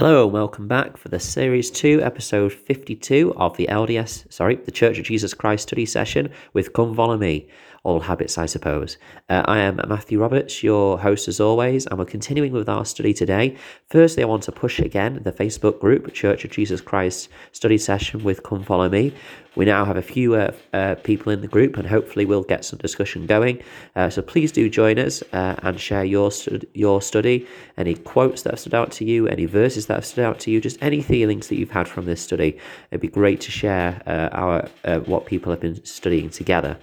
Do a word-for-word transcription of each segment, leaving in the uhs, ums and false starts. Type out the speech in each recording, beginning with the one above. Hello and welcome back for the Series two, Episode fifty-two of the L D S, sorry, the Church of Jesus Christ study session with Come Follow Me, Old Habits, I suppose. Uh, I am Matthew Roberts, your host as always, and we're continuing with our study today. Firstly, I want to push again the Facebook group, Church of Jesus Christ study session with Come Follow Me. We now have a few uh, uh, people in the group and hopefully we'll get some discussion going. Uh, so please do join us uh, and share your, stud- your study, any quotes that have stood out to you, any verses that have stood out to you, just any feelings that you've had from this study. It'd be great to share uh, our uh, what people have been studying together.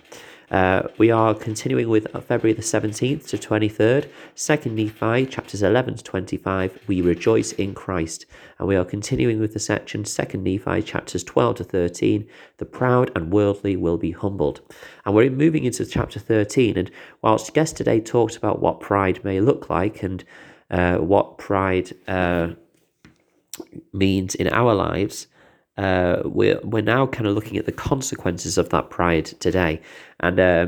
Uh, we are continuing with February the seventeenth to twenty-third, Second Nephi, chapters eleven to twenty-five, We Rejoice in Christ. And we are continuing with the section Second Nephi, chapters twelve to thirteen, The Proud and Worldly Will Be Humbled. And we're moving into chapter thirteen, and whilst yesterday talked about what pride may look like and uh, what pride uh, means in our lives, Uh, we're, we're now kind of looking at the consequences of that pride today. And um,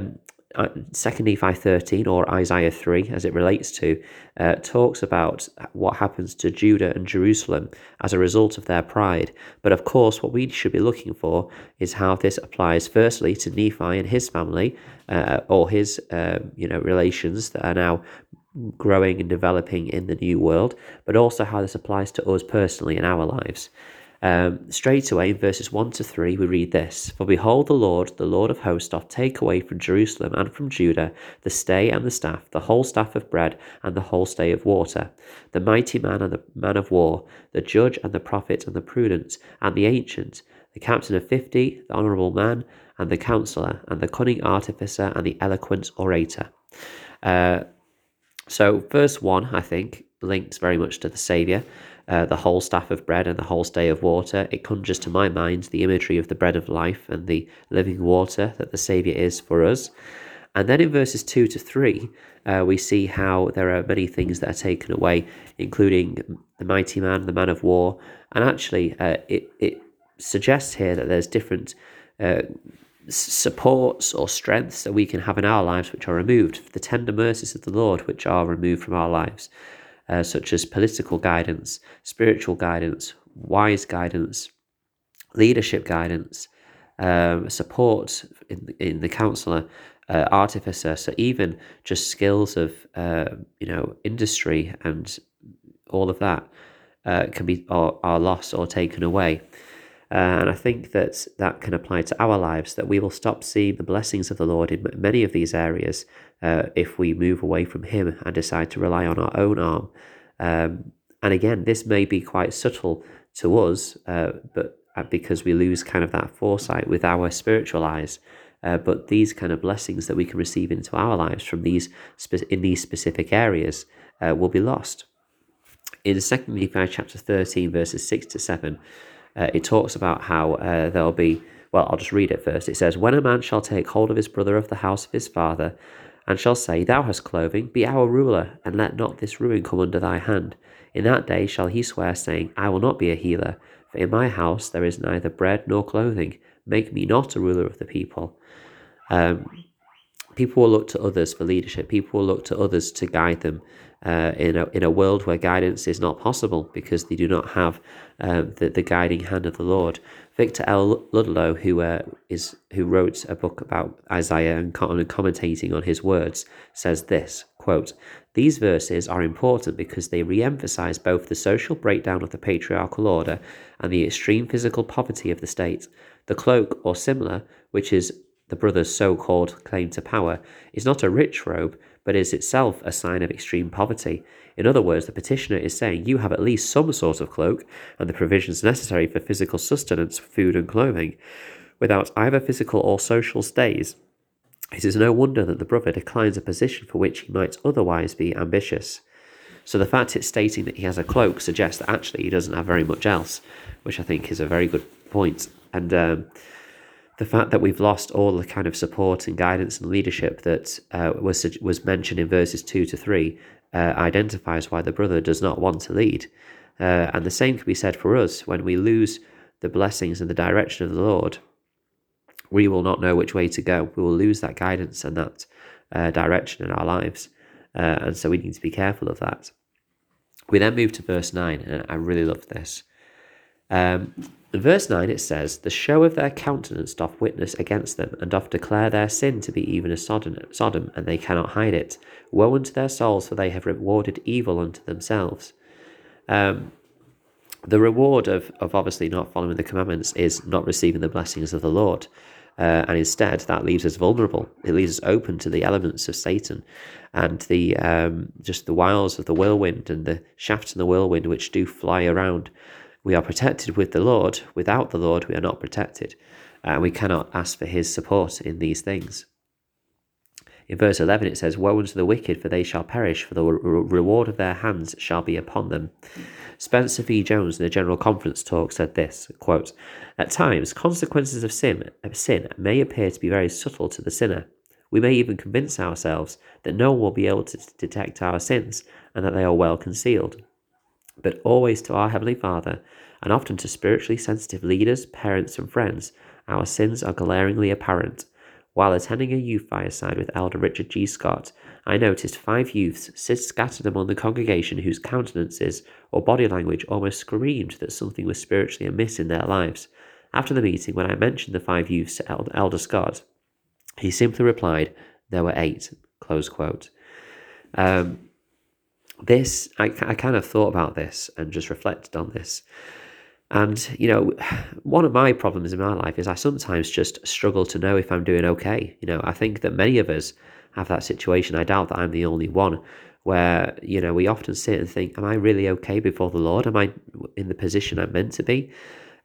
Second Nephi thirteen, or Isaiah three, as it relates to, uh, talks about what happens to Judah and Jerusalem as a result of their pride. But of course, what we should be looking for is how this applies firstly to Nephi and his family, uh, or his uh, you know relations that are now growing and developing in the new world, but also how this applies to us personally in our lives. Um, straight away in verses one to three we read this: For behold, the Lord, the Lord of hosts, doth take away from Jerusalem and from Judah the stay and the staff, the whole staff of bread and the whole stay of water, the mighty man and the man of war, the judge and the prophet and the prudent and the ancient, the captain of fifty, the honourable man and the counsellor and the cunning artificer and the eloquent orator. Uh, so verse one, I think, links very much to the Saviour. Uh, the whole staff of bread and the whole stay of water, it conjures to my mind the imagery of the bread of life and the living water that the Saviour is for us. And then in verses two to three, uh, we see how there are many things that are taken away, including the mighty man, the man of war. And actually, uh, it, it suggests here that there's different uh, supports or strengths that we can have in our lives which are removed, the tender mercies of the Lord which are removed from our lives. Uh, such as political guidance, spiritual guidance, wise guidance, leadership guidance, um, support in the, in the counsellor, uh, artificer. So even just skills of uh, you know industry and all of that uh, can be are, are lost or taken away. Uh, and I think that that can apply to our lives, that we will stop seeing the blessings of the Lord in many of these areas uh, if we move away from Him and decide to rely on our own arm. Um, and again, this may be quite subtle to us, uh, but uh, because we lose kind of that foresight with our spiritual eyes. Uh, but these kind of blessings that we can receive into our lives from these spe- in these specific areas uh, will be lost. In Second Nephi chapter thirteen, verses six to seven, Uh, it talks about how uh, there'll be, well, I'll just read it first. It says, When a man shall take hold of his brother of the house of his father, and shall say, Thou hast clothing, be our ruler, and let not this ruin come under thy hand. In that day shall he swear, saying, I will not be a healer, for in my house there is neither bread nor clothing. Make me not a ruler of the people. Um, people will look to others for leadership. People will look to others to guide them. Uh, in a in a world where guidance is not possible because they do not have uh, the the guiding hand of the Lord. Victor L. Ludlow, who uh, is who wrote a book about Isaiah and commentating on his words, says this, quote, These verses are important because they re-emphasize both the social breakdown of the patriarchal order and the extreme physical poverty of the state. The cloak or simla, which is the brother's so-called claim to power, is not a rich robe, but is itself a sign of extreme poverty. In other words, the petitioner is saying, you have at least some sort of cloak and the provisions necessary for physical sustenance, food and clothing, without either physical or social stays. It is no wonder that the brother declines a position for which he might otherwise be ambitious. So the fact it's stating that he has a cloak suggests that actually he doesn't have very much else, which I think is a very good point. And um, the fact that we've lost all the kind of support and guidance and leadership that uh, was was mentioned in verses two to three uh, identifies why the brother does not want to lead. Uh, and the same can be said for us. When we lose the blessings and the direction of the Lord, we will not know which way to go. We will lose that guidance and that uh, direction in our lives. Uh, and so we need to be careful of that. We then move to verse nine, and I really love this. Um, in verse nine it says, "The show of their countenance doth witness against them, and doth declare their sin to be even as Sodom, and they cannot hide it. Woe unto their souls, for they have rewarded evil unto themselves." Um, the reward of, of obviously not following the commandments is not receiving the blessings of the Lord. Uh, and instead, that leaves us vulnerable. It leaves us open to the elements of Satan and the um, just the wiles of the whirlwind and the shafts in the whirlwind, which do fly around. We are protected with the Lord. Without the Lord, we are not protected. And uh, we cannot ask for his support in these things. In verse eleven, it says, "Woe unto the wicked, for they shall perish, for the re- reward of their hands shall be upon them." Spencer V. Jones, in a General Conference talk, said this, quote, "At times, consequences of sin, of sin may appear to be very subtle to the sinner. We may even convince ourselves that no one will be able to t- detect our sins and that they are well concealed. But always to our Heavenly Father, and often to spiritually sensitive leaders, parents and friends, our sins are glaringly apparent. While attending a youth fireside with Elder Richard G. Scott, I noticed five youths sit scattered among the congregation whose countenances or body language almost screamed that something was spiritually amiss in their lives. After the meeting, when I mentioned the five youths to Elder Scott, he simply replied, 'There were eight,'" close quote. Um, this, I, I kind of thought about this and just reflected on this. And, you know, one of my problems in my life is I sometimes just struggle to know if I'm doing okay. You know, I think that many of us have that situation. I doubt that I'm the only one where, you know, we often sit and think, am I really okay before the Lord? Am I in the position I'm meant to be?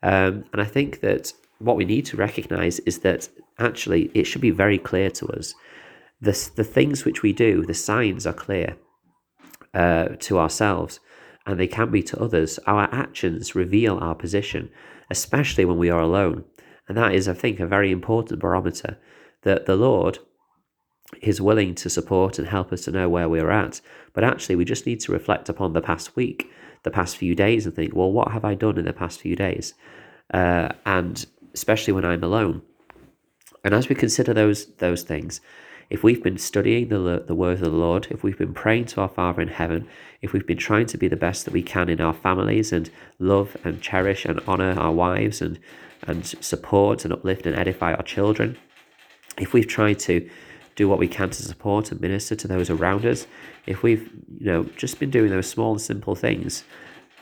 Um, and I think that what we need to recognize is that actually it should be very clear to us. The, the things which we do, the signs are clear uh, to ourselves, and they can be to others. Our actions reveal our position, especially when we are alone. And that is, I think, a very important barometer, that the Lord is willing to support and help us to know where we're at. But actually, we just need to reflect upon the past week, the past few days, and think, well, what have I done in the past few days? Uh, and especially when I'm alone. And as we consider those those things, if we've been studying the the word of the Lord, if we've been praying to our Father in heaven, if we've been trying to be the best that we can in our families and love and cherish and honour our wives and, and support and uplift and edify our children, if we've tried to do what we can to support and minister to those around us, if we've, you know, just been doing those small and simple things,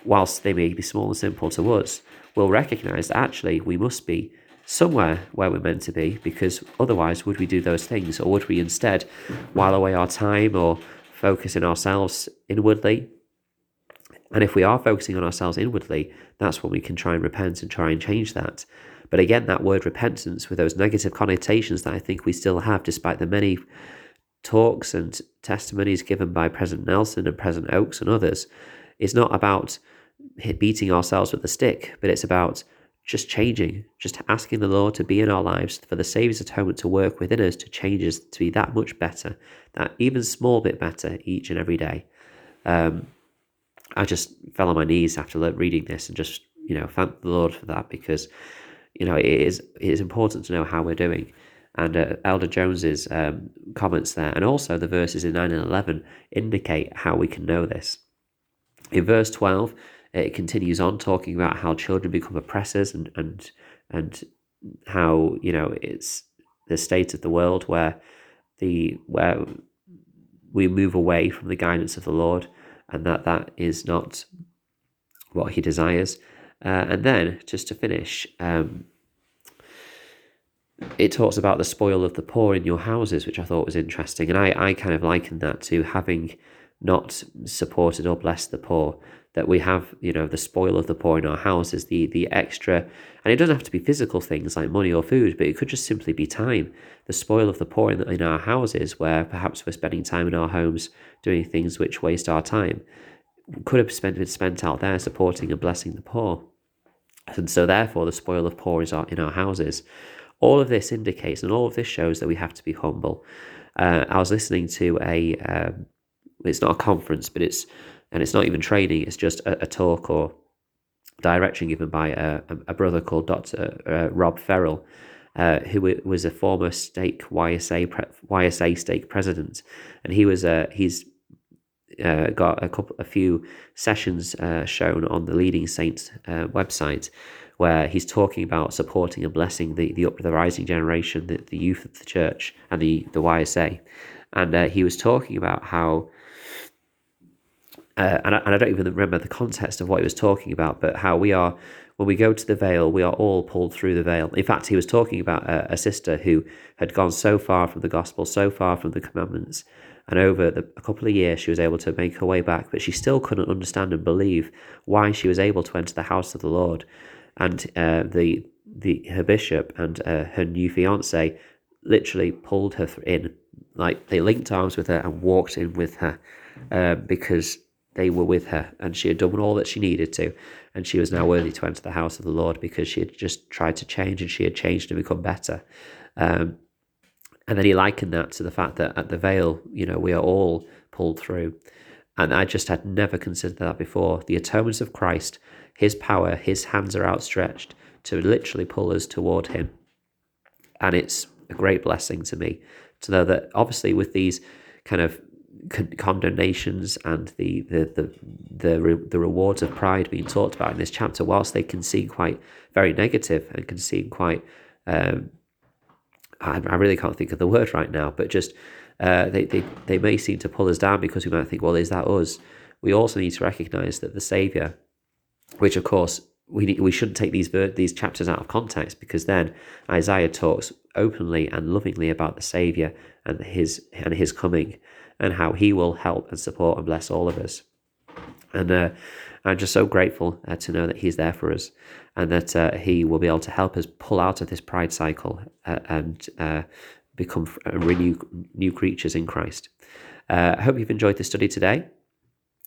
whilst they may be small and simple to us, we'll recognise that actually we must be somewhere where we're meant to be, because otherwise would we do those things, or would we instead while away our time or focus on ourselves inwardly? And if we are focusing on ourselves inwardly, that's when we can try and repent and try and change that. But again, that word repentance, with those negative connotations that I think we still have, despite the many talks and testimonies given by President Nelson and President Oaks and others, is not about beating ourselves with a stick, but it's about just changing, just asking the Lord to be in our lives, for the Saviour's atonement to work within us, to change us, to be that much better, that even small bit better each and every day. Um, I just fell on my knees after reading this and just, you know, thank the Lord for that, because, you know, it is, it is important to know how we're doing. And uh, Elder Jones's um, comments there, and also the verses in nine and eleven, indicate how we can know this. In verse twelve, it continues on talking about how children become oppressors and and and how, you know, it's the state of the world where the where we move away from the guidance of the Lord, and that that is not what he desires. Uh, and then just to finish, um, it talks about the spoil of the poor in your houses, which I thought was interesting. And I, I kind of likened that to having not supported or blessed the poor, that we have, you know, the spoil of the poor in our houses, the the extra, and it doesn't have to be physical things like money or food, but it could just simply be time. The spoil of the poor in, in our houses, where perhaps we're spending time in our homes doing things which waste our time, could have spent, been spent out there supporting and blessing the poor. And so therefore the spoil of poor is our, in our houses. All of this indicates, and all of this shows, that we have to be humble. Uh, I was listening to a, um, it's not a conference, but it's, and it's not even training, it's just a, a talk or direction given by a, a brother called Doctor Uh, Rob Ferrell, uh, who was a former stake Y S A pre- Y S A stake president, and he was a uh, he's uh, got a couple, a few sessions uh, shown on the Leading Saints uh, website, where he's talking about supporting and blessing the the, up, the rising generation, the, the youth of the church, and the the Y S A, and uh, he was talking about how. Uh, and, I, and I don't even remember the context of what he was talking about, but how we are, when we go to the veil, we are all pulled through the veil. In fact, he was talking about a, a sister who had gone so far from the gospel, so far from the commandments, and over the, a couple of years she was able to make her way back, but she still couldn't understand and believe why she was able to enter the house of the Lord. And uh, the, the her bishop and uh, her new fiancé literally pulled her in, like they linked arms with her and walked in with her uh, because... they were with her, and she had done all that she needed to, and she was now worthy to enter the house of the Lord because she had just tried to change, and she had changed to become better. Um, and then he likened that to the fact that at the veil, you know, we are all pulled through. And I just had never considered that before. The atonement of Christ, his power, his hands are outstretched to literally pull us toward him. And it's a great blessing to me to know that obviously with these kind of condemnations and the the the the, re, the rewards of pride being talked about in this chapter, whilst they can seem quite very negative and can seem quite um I, I really can't think of the word right now, but just uh they, they they may seem to pull us down because we might think, well, is that us? We also need to recognize that the Savior, which of course we need, we shouldn't take these these chapters out of context, because then Isaiah talks openly and lovingly about the Savior and his and his coming, and how he will help and support and bless all of us. And uh, I'm just so grateful uh, to know that he's there for us, and that uh, he will be able to help us pull out of this pride cycle uh, and uh, become uh, renew new creatures in Christ. Uh, I hope you've enjoyed this study today.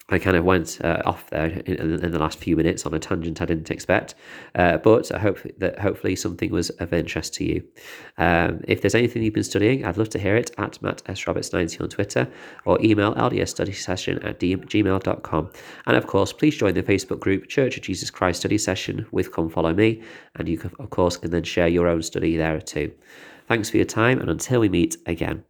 I kind of went uh, off there in, in the last few minutes on a tangent I didn't expect, uh, but I hope that hopefully something was of interest to you. Um, if there's anything you've been studying, I'd love to hear it at Matt S Roberts ninety on Twitter, or email L D S study session at gmail dot com. And of course, please join the Facebook group Church of Jesus Christ Study Session with Come Follow Me, and you, can, of course, can then share your own study there too. Thanks for your time, and until we meet again.